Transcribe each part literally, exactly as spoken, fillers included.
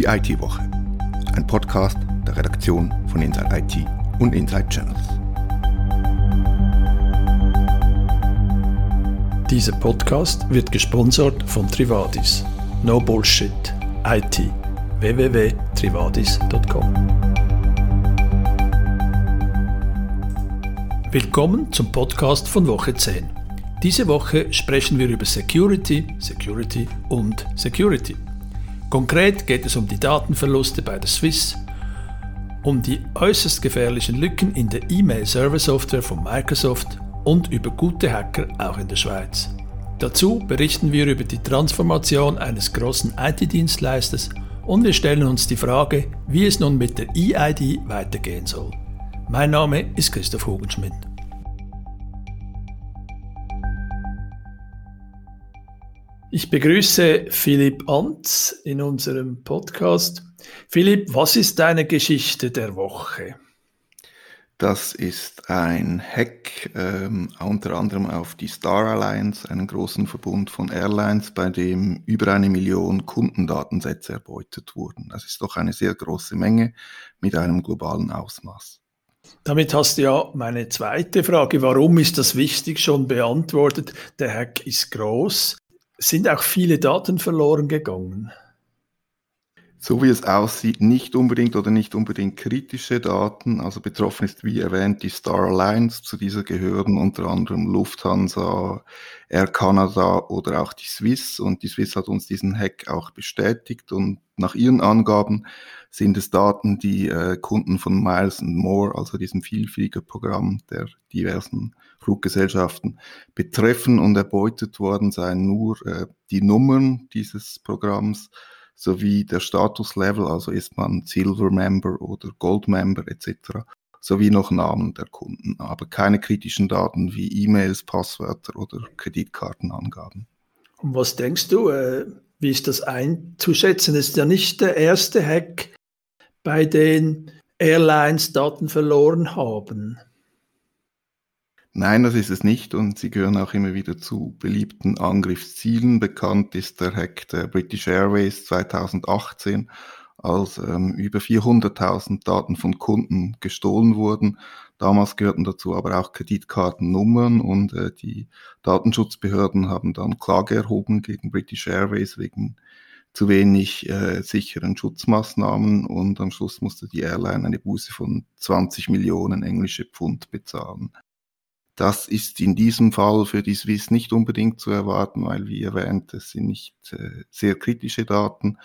Die I T-Woche, ein Podcast der Redaktion von Inside-I T und Inside-Channels. Dieser Podcast wird gesponsert von Trivadis. No Bullshit, I T. w w w punkt trivadis punkt com. Willkommen zum Podcast von Woche zehn. Diese Woche sprechen wir über Security, Security und Security. Konkret geht es um die Datenverluste bei der Swiss, um die äußerst gefährlichen Lücken in der E-Mail-Server-Software von Microsoft und über gute Hacker auch in der Schweiz. Dazu berichten wir über die Transformation eines grossen I T-Dienstleisters und wir stellen uns die Frage, wie es nun mit der E I D weitergehen soll. Mein Name ist Christoph Hugenschmidt. Ich begrüße Philipp Antz in unserem Podcast. Philipp, was ist deine Geschichte der Woche? Das ist ein Hack, ähm, unter anderem auf die Star Alliance, einen großen Verbund von Airlines, bei dem über eine Million Kundendatensätze erbeutet wurden. Das ist doch eine sehr große Menge mit einem globalen Ausmaß. Damit hast du ja meine zweite Frage, warum ist das wichtig, schon beantwortet. Der Hack ist groß. Sind auch viele Daten verloren gegangen? So wie es aussieht, nicht unbedingt oder nicht unbedingt kritische Daten. Also betroffen ist, wie erwähnt, die Star Alliance. Zu dieser gehören unter anderem Lufthansa, Air Canada oder auch die Swiss. Und die Swiss hat uns diesen Hack auch bestätigt. Und nach ihren Angaben sind es Daten, die äh, Kunden von Miles and More, also diesem Vielfliegerprogramm der diversen Fluggesellschaften, betreffen und erbeutet worden seien nur äh, die Nummern dieses Programms, sowie der Statuslevel, also ist man Silver Member oder Gold Member et cetera, sowie noch Namen der Kunden, aber keine kritischen Daten wie E-Mails, Passwörter oder Kreditkartenangaben. Und was denkst du, äh, wie ist das einzuschätzen? Das ist ja nicht der erste Hack, bei den Airlines Daten verloren haben. Nein, das ist es nicht und sie gehören auch immer wieder zu beliebten Angriffszielen. Bekannt ist der Hack der British Airways zweitausendachtzehn, als ähm, über vierhunderttausend Daten von Kunden gestohlen wurden. Damals gehörten dazu aber auch Kreditkartennummern und äh, die Datenschutzbehörden haben dann Klage erhoben gegen British Airways wegen zu wenig äh, sicheren Schutzmaßnahmen und am Schluss musste die Airline eine Buße von zwanzig Millionen englische Pfund bezahlen. Das ist in diesem Fall für die Swiss nicht unbedingt zu erwarten, weil, wie erwähnt, es sind nicht äh, sehr kritische Daten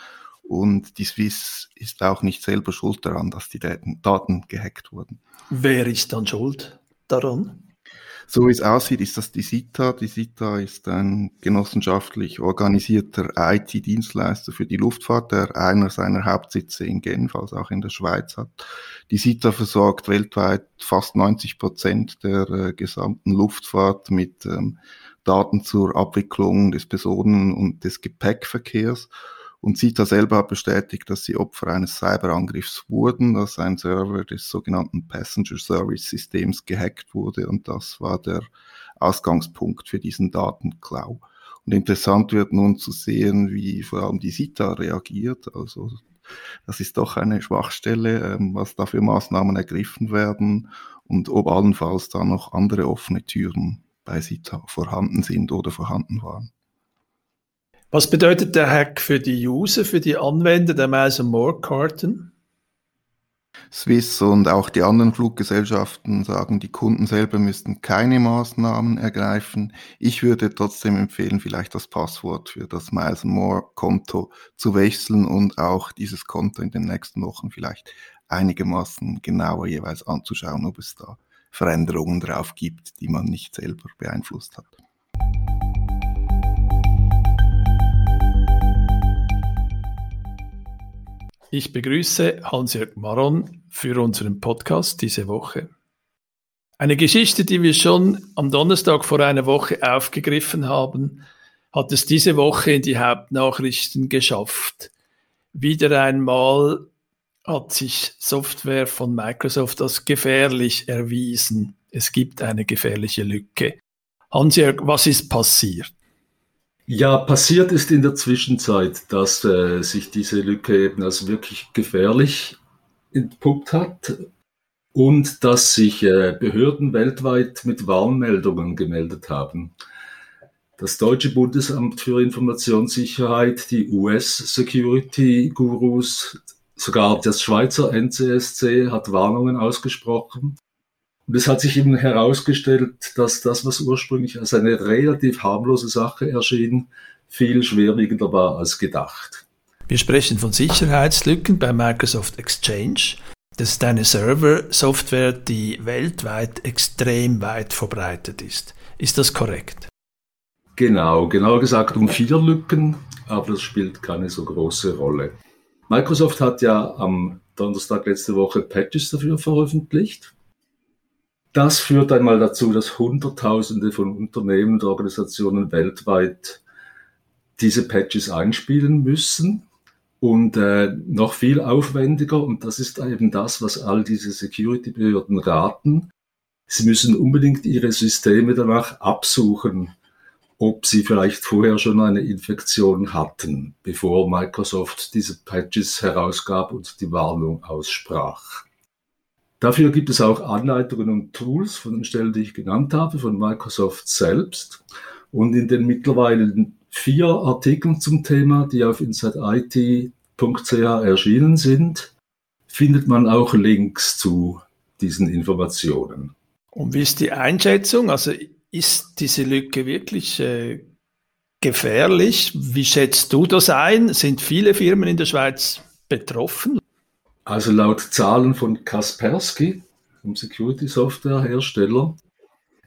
und die Swiss ist auch nicht selber schuld daran, dass die Daten, Daten gehackt wurden. Wer ist dann schuld daran? So wie es aussieht, ist das die SITA. Die SITA ist ein genossenschaftlich organisierter I T-Dienstleister für die Luftfahrt, der einer seiner Hauptsitze in Genf, also auch in der Schweiz hat. Die SITA versorgt weltweit fast neunzig Prozent der äh, gesamten Luftfahrt mit ähm, Daten zur Abwicklung des Personen- und des Gepäckverkehrs. Und SITA selber hat bestätigt, dass sie Opfer eines Cyberangriffs wurden, dass ein Server des sogenannten Passenger Service Systems gehackt wurde und das war der Ausgangspunkt für diesen Datenklau. Und interessant wird nun zu sehen, wie vor allem die SITA reagiert. Also das ist doch eine Schwachstelle, was da für Maßnahmen ergriffen werden und ob allenfalls da noch andere offene Türen bei SITA vorhanden sind oder vorhanden waren. Was bedeutet der Hack für die User, für die Anwender der Miles and More Karten? Swiss und auch die anderen Fluggesellschaften sagen, die Kunden selber müssten keine Maßnahmen ergreifen. Ich würde trotzdem empfehlen, vielleicht das Passwort für das Miles and More Konto zu wechseln und auch dieses Konto in den nächsten Wochen vielleicht einigermaßen genauer jeweils anzuschauen, ob es da Veränderungen drauf gibt, die man nicht selber beeinflusst hat. Ich begrüße Hans-Jörg Maron für unseren Podcast diese Woche. Eine Geschichte, die wir schon am Donnerstag vor einer Woche aufgegriffen haben, hat es diese Woche in die Hauptnachrichten geschafft. Wieder einmal hat sich Software von Microsoft als gefährlich erwiesen. Es gibt eine gefährliche Lücke. Hans-Jörg, was ist passiert? Ja, passiert ist in der Zwischenzeit, dass äh, sich diese Lücke eben als wirklich gefährlich entpuppt hat und dass sich äh, Behörden weltweit mit Warnmeldungen gemeldet haben. Das deutsche Bundesamt für Informationssicherheit, die U S-Security-Gurus, sogar das Schweizer N C S C hat Warnungen ausgesprochen. Und es hat sich eben herausgestellt, dass das, was ursprünglich als eine relativ harmlose Sache erschien, viel schwerwiegender war als gedacht. Wir sprechen von Sicherheitslücken bei Microsoft Exchange. Das ist eine Server-Software, die weltweit extrem weit verbreitet ist. Ist das korrekt? Genau, genau gesagt um vier Lücken, aber das spielt keine so große Rolle. Microsoft hat ja am Donnerstag letzte Woche Patches dafür veröffentlicht. Das führt einmal dazu, dass Hunderttausende von Unternehmen und Organisationen weltweit diese Patches einspielen müssen. Und äh, noch viel aufwendiger, und das ist eben das, was all diese Security-Behörden raten, sie müssen unbedingt ihre Systeme danach absuchen, ob sie vielleicht vorher schon eine Infektion hatten, bevor Microsoft diese Patches herausgab und die Warnung aussprach. Dafür gibt es auch Anleitungen und Tools von den Stellen, die ich genannt habe, von Microsoft selbst. Und in den mittlerweile vier Artikeln zum Thema, die auf inside I T punkt c h erschienen sind, findet man auch Links zu diesen Informationen. Und wie ist die Einschätzung? Also ist diese Lücke wirklich äh, gefährlich? Wie schätzt du das ein? Sind viele Firmen in der Schweiz betroffen? Also laut Zahlen von Kaspersky, einem Security-Software-Hersteller,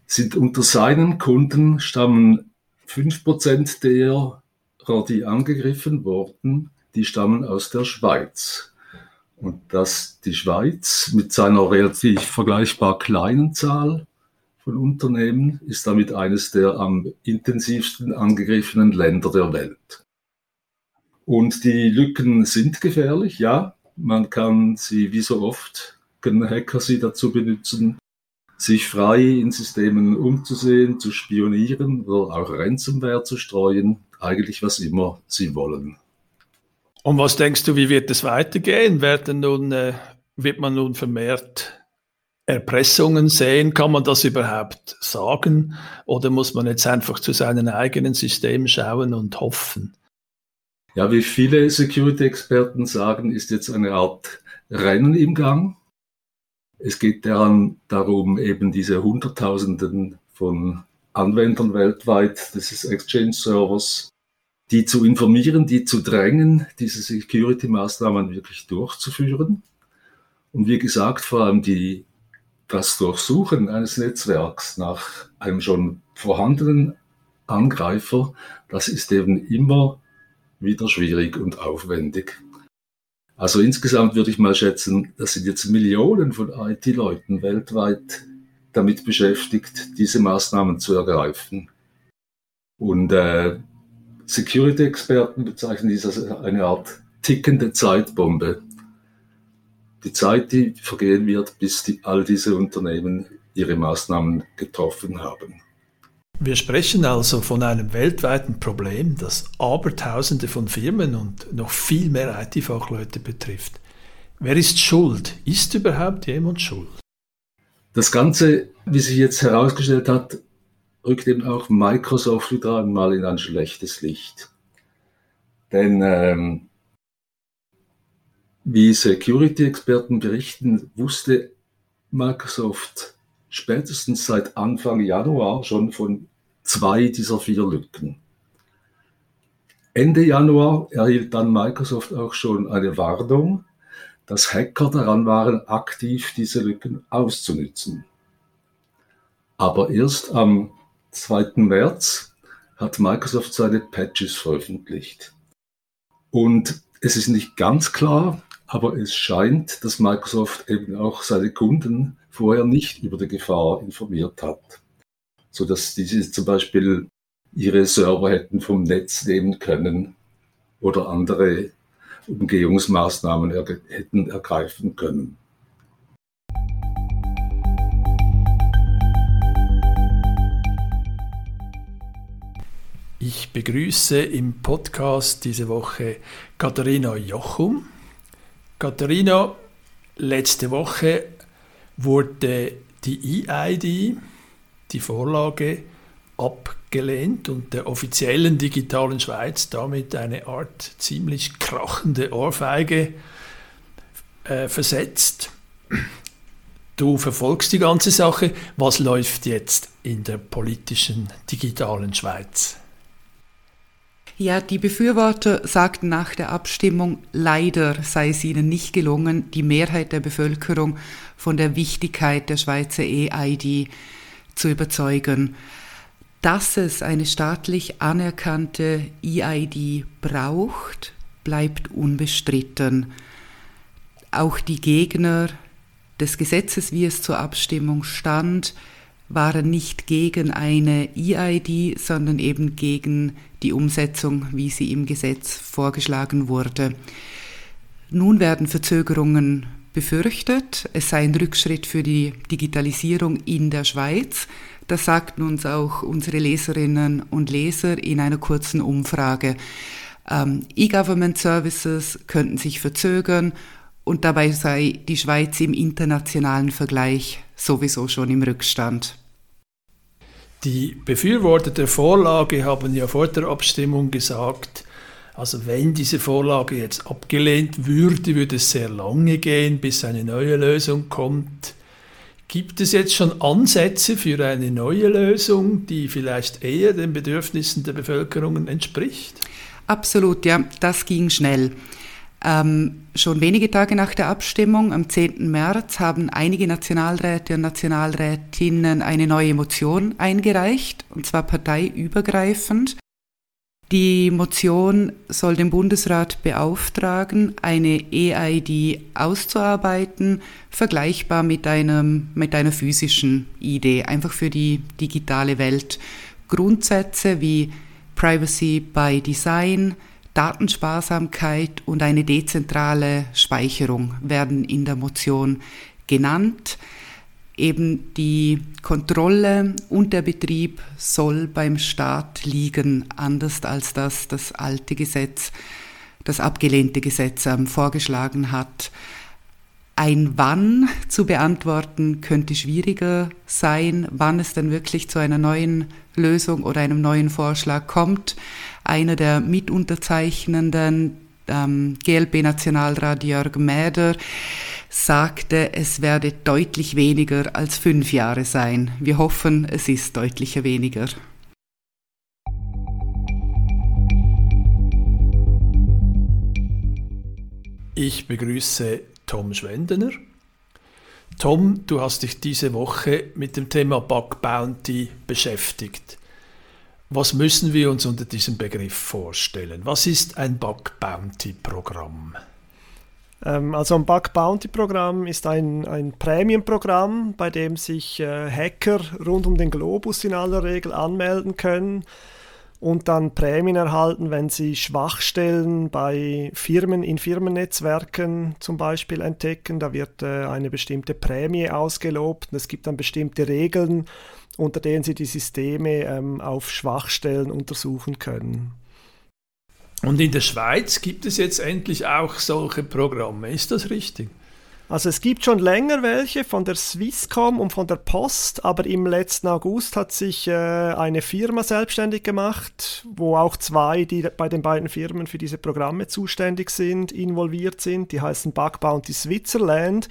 sind unter seinen Kunden stammen fünf Prozent derer, die angegriffen wurden, die stammen aus der Schweiz. Und dass die Schweiz mit seiner relativ vergleichbar kleinen Zahl von Unternehmen ist damit eines der am intensivsten angegriffenen Länder der Welt. Und die Lücken sind gefährlich, ja. Man kann sie, wie so oft, können Hacker sie dazu benutzen, sich frei in Systemen umzusehen, zu spionieren oder auch Ransomware zu streuen, eigentlich was immer sie wollen. Und was denkst du, wie wird es weitergehen? Werden nun, äh, wird man nun vermehrt Erpressungen sehen? Kann man das überhaupt sagen? Oder muss man jetzt einfach zu seinen eigenen Systemen schauen und hoffen? Ja, wie viele Security-Experten sagen, ist jetzt eine Art Rennen im Gang. Es geht daran, darum, eben diese Hunderttausenden von Anwendern weltweit des Exchange-Servers, die zu informieren, die zu drängen, diese Security-Maßnahmen wirklich durchzuführen. Und wie gesagt, vor allem die das Durchsuchen eines Netzwerks nach einem schon vorhandenen Angreifer, das ist eben immer wieder schwierig und aufwendig. Also insgesamt würde ich mal schätzen, das sind jetzt Millionen von I T-Leuten weltweit damit beschäftigt, diese Maßnahmen zu ergreifen. Und äh, Security-Experten bezeichnen dies als eine Art tickende Zeitbombe. Die Zeit, die vergehen wird, bis die, all diese Unternehmen ihre Maßnahmen getroffen haben. Wir sprechen also von einem weltweiten Problem, das Abertausende von Firmen und noch viel mehr I T-Fachleute betrifft. Wer ist schuld? Ist überhaupt jemand schuld? Das Ganze, wie sich jetzt herausgestellt hat, rückt eben auch Microsoft wieder einmal in ein schlechtes Licht. Denn ähm, wie Security-Experten berichten, wusste Microsoft spätestens seit Anfang Januar schon von zwei dieser vier Lücken. Ende Januar erhielt dann Microsoft auch schon eine Warnung, dass Hacker daran waren, aktiv diese Lücken auszunützen. Aber erst am zweiten März hat Microsoft seine Patches veröffentlicht. Und es ist nicht ganz klar, aber es scheint, dass Microsoft eben auch seine Kunden vorher nicht über die Gefahr informiert hat, sodass diese zum Beispiel ihre Server hätten vom Netz nehmen können oder andere Umgehungsmaßnahmen er- hätten ergreifen können. Ich begrüße im Podcast diese Woche Katharina Jochum. Katharina, letzte Woche wurde die E I D, die Vorlage, abgelehnt und der offiziellen digitalen Schweiz damit eine Art ziemlich krachende Ohrfeige äh, versetzt. Du verfolgst die ganze Sache. Was läuft jetzt in der politischen digitalen Schweiz? Ja, die Befürworter sagten nach der Abstimmung, leider sei es ihnen nicht gelungen, die Mehrheit der Bevölkerung von der Wichtigkeit der Schweizer E I D zu überzeugen. Dass es eine staatlich anerkannte E I D braucht, bleibt unbestritten. Auch die Gegner des Gesetzes, wie es zur Abstimmung stand, waren nicht gegen eine E I D, sondern eben gegen die Umsetzung, wie sie im Gesetz vorgeschlagen wurde. Nun werden Verzögerungen befürchtet. Es sei ein Rückschritt für die Digitalisierung in der Schweiz. Das sagten uns auch unsere Leserinnen und Leser in einer kurzen Umfrage. Ähm, E-Government Services könnten sich verzögern und dabei sei die Schweiz im internationalen Vergleich sowieso schon im Rückstand. Die Befürworter der Vorlage haben ja vor der Abstimmung gesagt, also wenn diese Vorlage jetzt abgelehnt würde, würde es sehr lange gehen, bis eine neue Lösung kommt. Gibt es jetzt schon Ansätze für eine neue Lösung, die vielleicht eher den Bedürfnissen der Bevölkerung entspricht? Absolut, ja, das ging schnell. Ähm, schon wenige Tage nach der Abstimmung, am zehnten März, haben einige Nationalräte und Nationalrätinnen eine neue Motion eingereicht, und zwar parteiübergreifend. Die Motion soll den Bundesrat beauftragen, eine E I D auszuarbeiten, vergleichbar mit einem, mit einer physischen I D, einfach für die digitale Welt. Grundsätze wie Privacy by Design, Datensparsamkeit und eine dezentrale Speicherung werden in der Motion genannt. Eben die Kontrolle und der Betrieb soll beim Staat liegen, anders als das das alte Gesetz, das abgelehnte Gesetz ähm, vorgeschlagen hat. Ein Wann zu beantworten könnte schwieriger sein, wann es dann wirklich zu einer neuen Lösung oder einem neuen Vorschlag kommt. Einer der Mitunterzeichnenden, ähm, G L B-Nationalrat Jörg Mäder, sagte, es werde deutlich weniger als fünf Jahre sein. Wir hoffen, es ist deutlich weniger. Ich begrüße Tom Schwendener. Tom, du hast dich diese Woche mit dem Thema Bug Bounty beschäftigt. Was müssen wir uns unter diesem Begriff vorstellen? Was ist ein Bug Bounty Programm? Also ein Bug Bounty Programm ist ein, ein Prämienprogramm, bei dem sich äh, Hacker rund um den Globus in aller Regel anmelden können und dann Prämien erhalten, wenn sie Schwachstellen bei Firmen in Firmennetzwerken zum Beispiel entdecken. Da wird äh, eine bestimmte Prämie ausgelobt und es gibt dann bestimmte Regeln, unter denen sie die Systeme ähm, auf Schwachstellen untersuchen können. Und in der Schweiz gibt es jetzt endlich auch solche Programme, ist das richtig? Also es gibt schon länger welche von der Swisscom und von der Post, aber im letzten August hat sich äh, eine Firma selbstständig gemacht, wo auch zwei, die bei den beiden Firmen für diese Programme zuständig sind, involviert sind. Die heißen Bug Bounty Switzerland.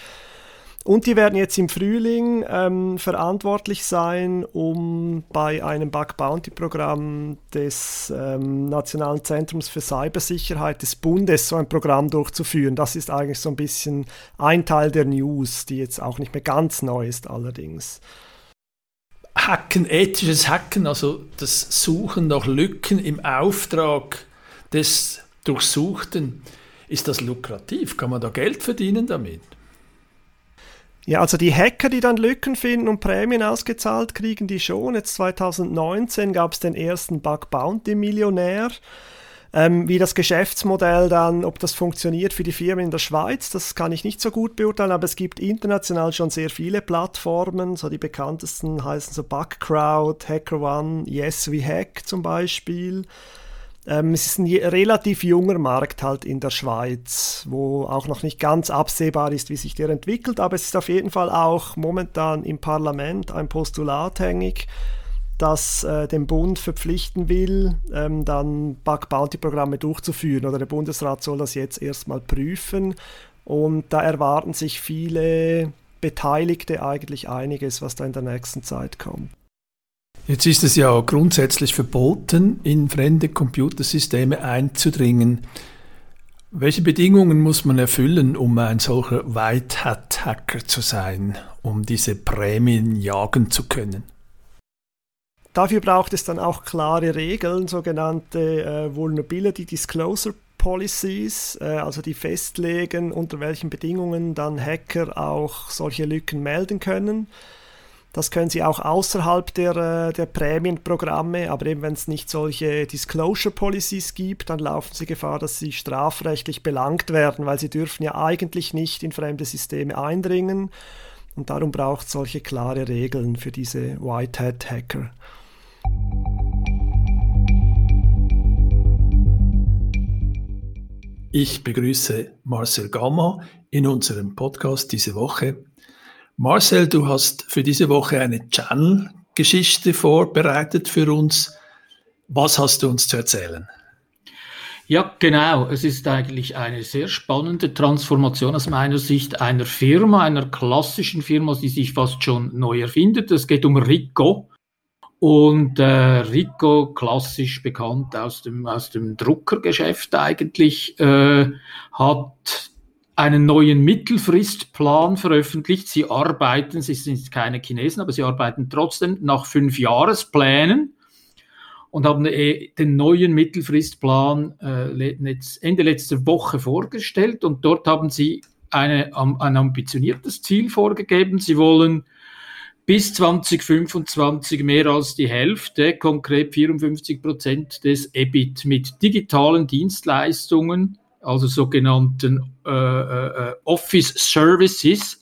Und die werden jetzt im Frühling ähm, verantwortlich sein, um bei einem Bug Bounty Programm des ähm, Nationalen Zentrums für Cybersicherheit des Bundes so ein Programm durchzuführen. Das ist eigentlich so ein bisschen ein Teil der News, die jetzt auch nicht mehr ganz neu ist allerdings. Hacken, ethisches Hacken, also das Suchen nach Lücken im Auftrag des Durchsuchten, ist das lukrativ? Kann man da Geld verdienen damit? Ja, also die Hacker, die dann Lücken finden und Prämien ausgezahlt kriegen, die schon. Jetzt zwanzig neunzehn gab es den ersten Bug Bounty Millionär. Ähm, wie das Geschäftsmodell dann, ob das funktioniert für die Firmen in der Schweiz, das kann ich nicht so gut beurteilen, aber es gibt international schon sehr viele Plattformen, so die bekanntesten heißen so Bug Crowd, HackerOne, YesWeHack zum Beispiel. Ähm, es ist ein relativ junger Markt halt in der Schweiz, wo auch noch nicht ganz absehbar ist, wie sich der entwickelt, aber es ist auf jeden Fall auch momentan im Parlament ein Postulat hängig, das äh, den Bund verpflichten will, ähm, dann Bug-Bounty-Programme durchzuführen. Oder der Bundesrat soll das jetzt erstmal prüfen. Und da erwarten sich viele Beteiligte eigentlich einiges, was da in der nächsten Zeit kommt. Jetzt ist es ja grundsätzlich verboten, in fremde Computersysteme einzudringen. Welche Bedingungen muss man erfüllen, um ein solcher White Hat Hacker zu sein, um diese Prämien jagen zu können? Dafür braucht es dann auch klare Regeln, sogenannte äh, Vulnerability Disclosure Policies, äh, also die festlegen, unter welchen Bedingungen dann Hacker auch solche Lücken melden können. Das können sie auch außerhalb der, der Prämienprogramme, aber eben wenn es nicht solche Disclosure Policies gibt, dann laufen sie Gefahr, dass sie strafrechtlich belangt werden, weil sie dürfen ja eigentlich nicht in fremde Systeme eindringen. Und darum braucht es solche klare Regeln für diese White Hat Hacker. Ich begrüße Marcel Gamma in unserem Podcast diese Woche. Marcel, du hast für diese Woche eine Channel-Geschichte vorbereitet für uns. Was hast du uns zu erzählen? Ja, genau. Es ist eigentlich eine sehr spannende Transformation aus meiner Sicht einer Firma, einer klassischen Firma, die sich fast schon neu erfindet. Es geht um Ricoh. Und äh, Ricoh, klassisch bekannt aus dem, aus dem Druckergeschäft eigentlich, äh, hat einen neuen Mittelfristplan veröffentlicht. Sie arbeiten, sie sind keine Chinesen, aber sie arbeiten trotzdem nach Fünfjahresplänen und haben den neuen Mittelfristplan äh, Ende letzter Woche vorgestellt. Und dort haben sie eine, ein ambitioniertes Ziel vorgegeben. Sie wollen bis zwanzig fünfundzwanzig mehr als die Hälfte, konkret vierundfünfzig Prozent des E B I T mit digitalen Dienstleistungen, also sogenannten äh, äh, Office Services,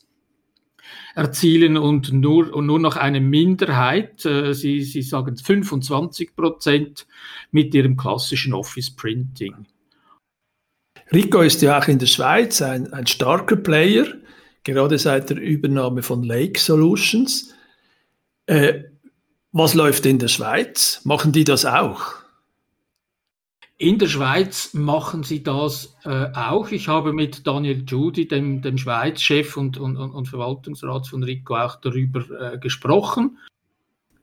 erzielen und nur, und nur noch eine Minderheit, äh, sie, sie sagen fünfundzwanzig Prozent, mit ihrem klassischen Office Printing. Ricoh ist ja auch in der Schweiz ein, ein starker Player, gerade seit der Übernahme von Lake Solutions. Äh, was läuft in der Schweiz? Machen die das auch? In der Schweiz machen sie das äh, auch. Ich habe mit Daniel Judy, dem, dem Schweiz-Chef und, und, und Verwaltungsrat von Ricoh, auch darüber äh, gesprochen.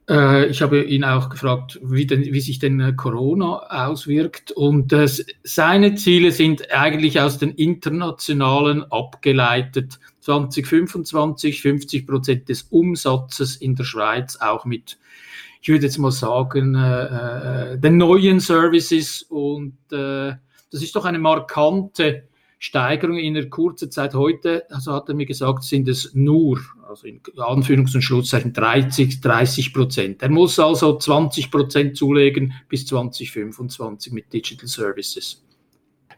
Äh, ich habe ihn auch gefragt, wie, denn, wie sich denn äh, Corona auswirkt. Und äh, seine Ziele sind eigentlich aus den internationalen abgeleitet. zwanzig fünfundzwanzig, fünfzig Prozent des Umsatzes in der Schweiz auch mit, ich würde jetzt mal sagen, äh, den neuen Services. Und äh, das ist doch eine markante Steigerung in einer kurzen Zeit. Heute, also hat er mir gesagt, sind es nur, also in Anführungs- und Schlusszeichen, dreißig Prozent. Er muss also zwanzig Prozent zulegen bis zwanzig fünfundzwanzig mit Digital Services.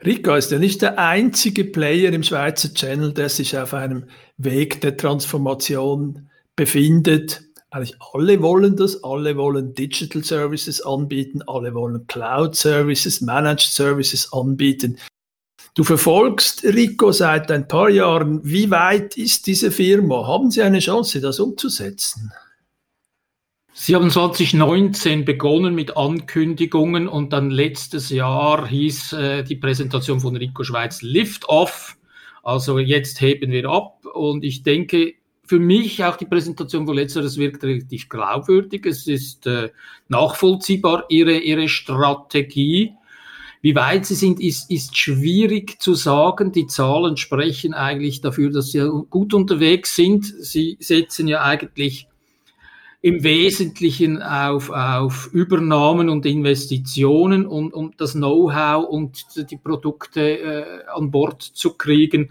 Ricoh ist ja nicht der einzige Player im Schweizer Channel, der sich auf einem Weg der Transformation befindet. Eigentlich alle wollen das, alle wollen Digital Services anbieten, alle wollen Cloud Services, Managed Services anbieten. Du verfolgst Ricoh seit ein paar Jahren. Wie weit ist diese Firma? Haben Sie eine Chance, das umzusetzen? Sie haben zwanzig neunzehn begonnen mit Ankündigungen und dann letztes Jahr hieß äh, die Präsentation von Ricoh Schweiz Lift Off. Also jetzt heben wir ab und ich denke, für mich auch die Präsentation von letzteres wirkt relativ glaubwürdig. Es ist äh, nachvollziehbar, ihre, ihre Strategie. Wie weit sie sind, ist, ist schwierig zu sagen. Die Zahlen sprechen eigentlich dafür, dass sie gut unterwegs sind. Sie setzen ja eigentlich im Wesentlichen auf, auf Übernahmen und Investitionen und um das Know-how und die Produkte äh, an Bord zu kriegen.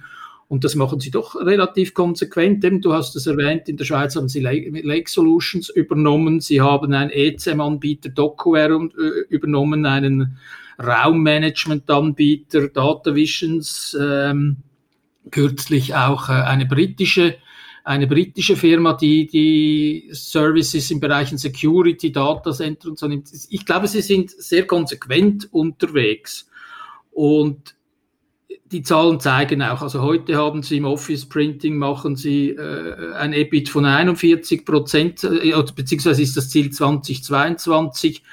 Und das machen sie doch relativ konsequent. Eben, du hast es erwähnt, in der Schweiz haben sie Lake Solutions übernommen. Sie haben einen E C M-Anbieter DocuWare übernommen, einen Raummanagement-Anbieter Data Visions, ähm, kürzlich auch äh, eine britische eine britische Firma, die die Services im Bereich Security, Datacenter und so nimmt. Ich glaube, sie sind sehr konsequent unterwegs. Und die Zahlen zeigen auch, also heute haben sie im Office Printing, machen sie äh, ein E B I T von einundvierzig Prozent, äh, beziehungsweise ist das Ziel zweitausendzweiundzwanzig.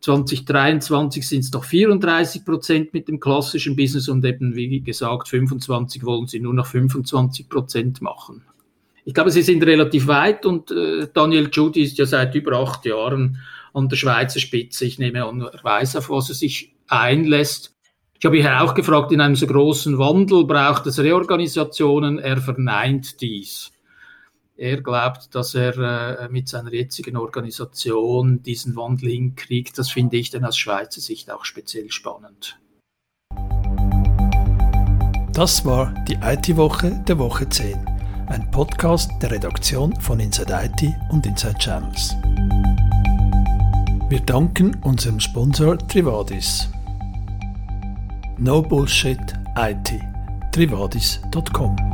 zweitausenddreiundzwanzig sind es noch vierunddreißig Prozent mit dem klassischen Business und eben, wie gesagt, fünfundzwanzig wollen sie nur noch fünfundzwanzig Prozent machen. Ich glaube, sie sind relativ weit und äh, Daniel Judy ist ja seit über acht Jahren an der Schweizer Spitze. Ich nehme an, er weiß, auf was er sich einlässt. Ich habe ihn auch gefragt, in einem so großen Wandel braucht es Reorganisationen. Er verneint dies. Er glaubt, dass er äh, mit seiner jetzigen Organisation diesen Wandel hinkriegt. Das finde ich dann aus Schweizer Sicht auch speziell spannend. Das war die I T-Woche der Woche zehn. Ein Podcast der Redaktion von Inside-I T und Inside-Channels. Wir danken unserem Sponsor Trivadis. No Bullshit I T. Trivadis Punkt com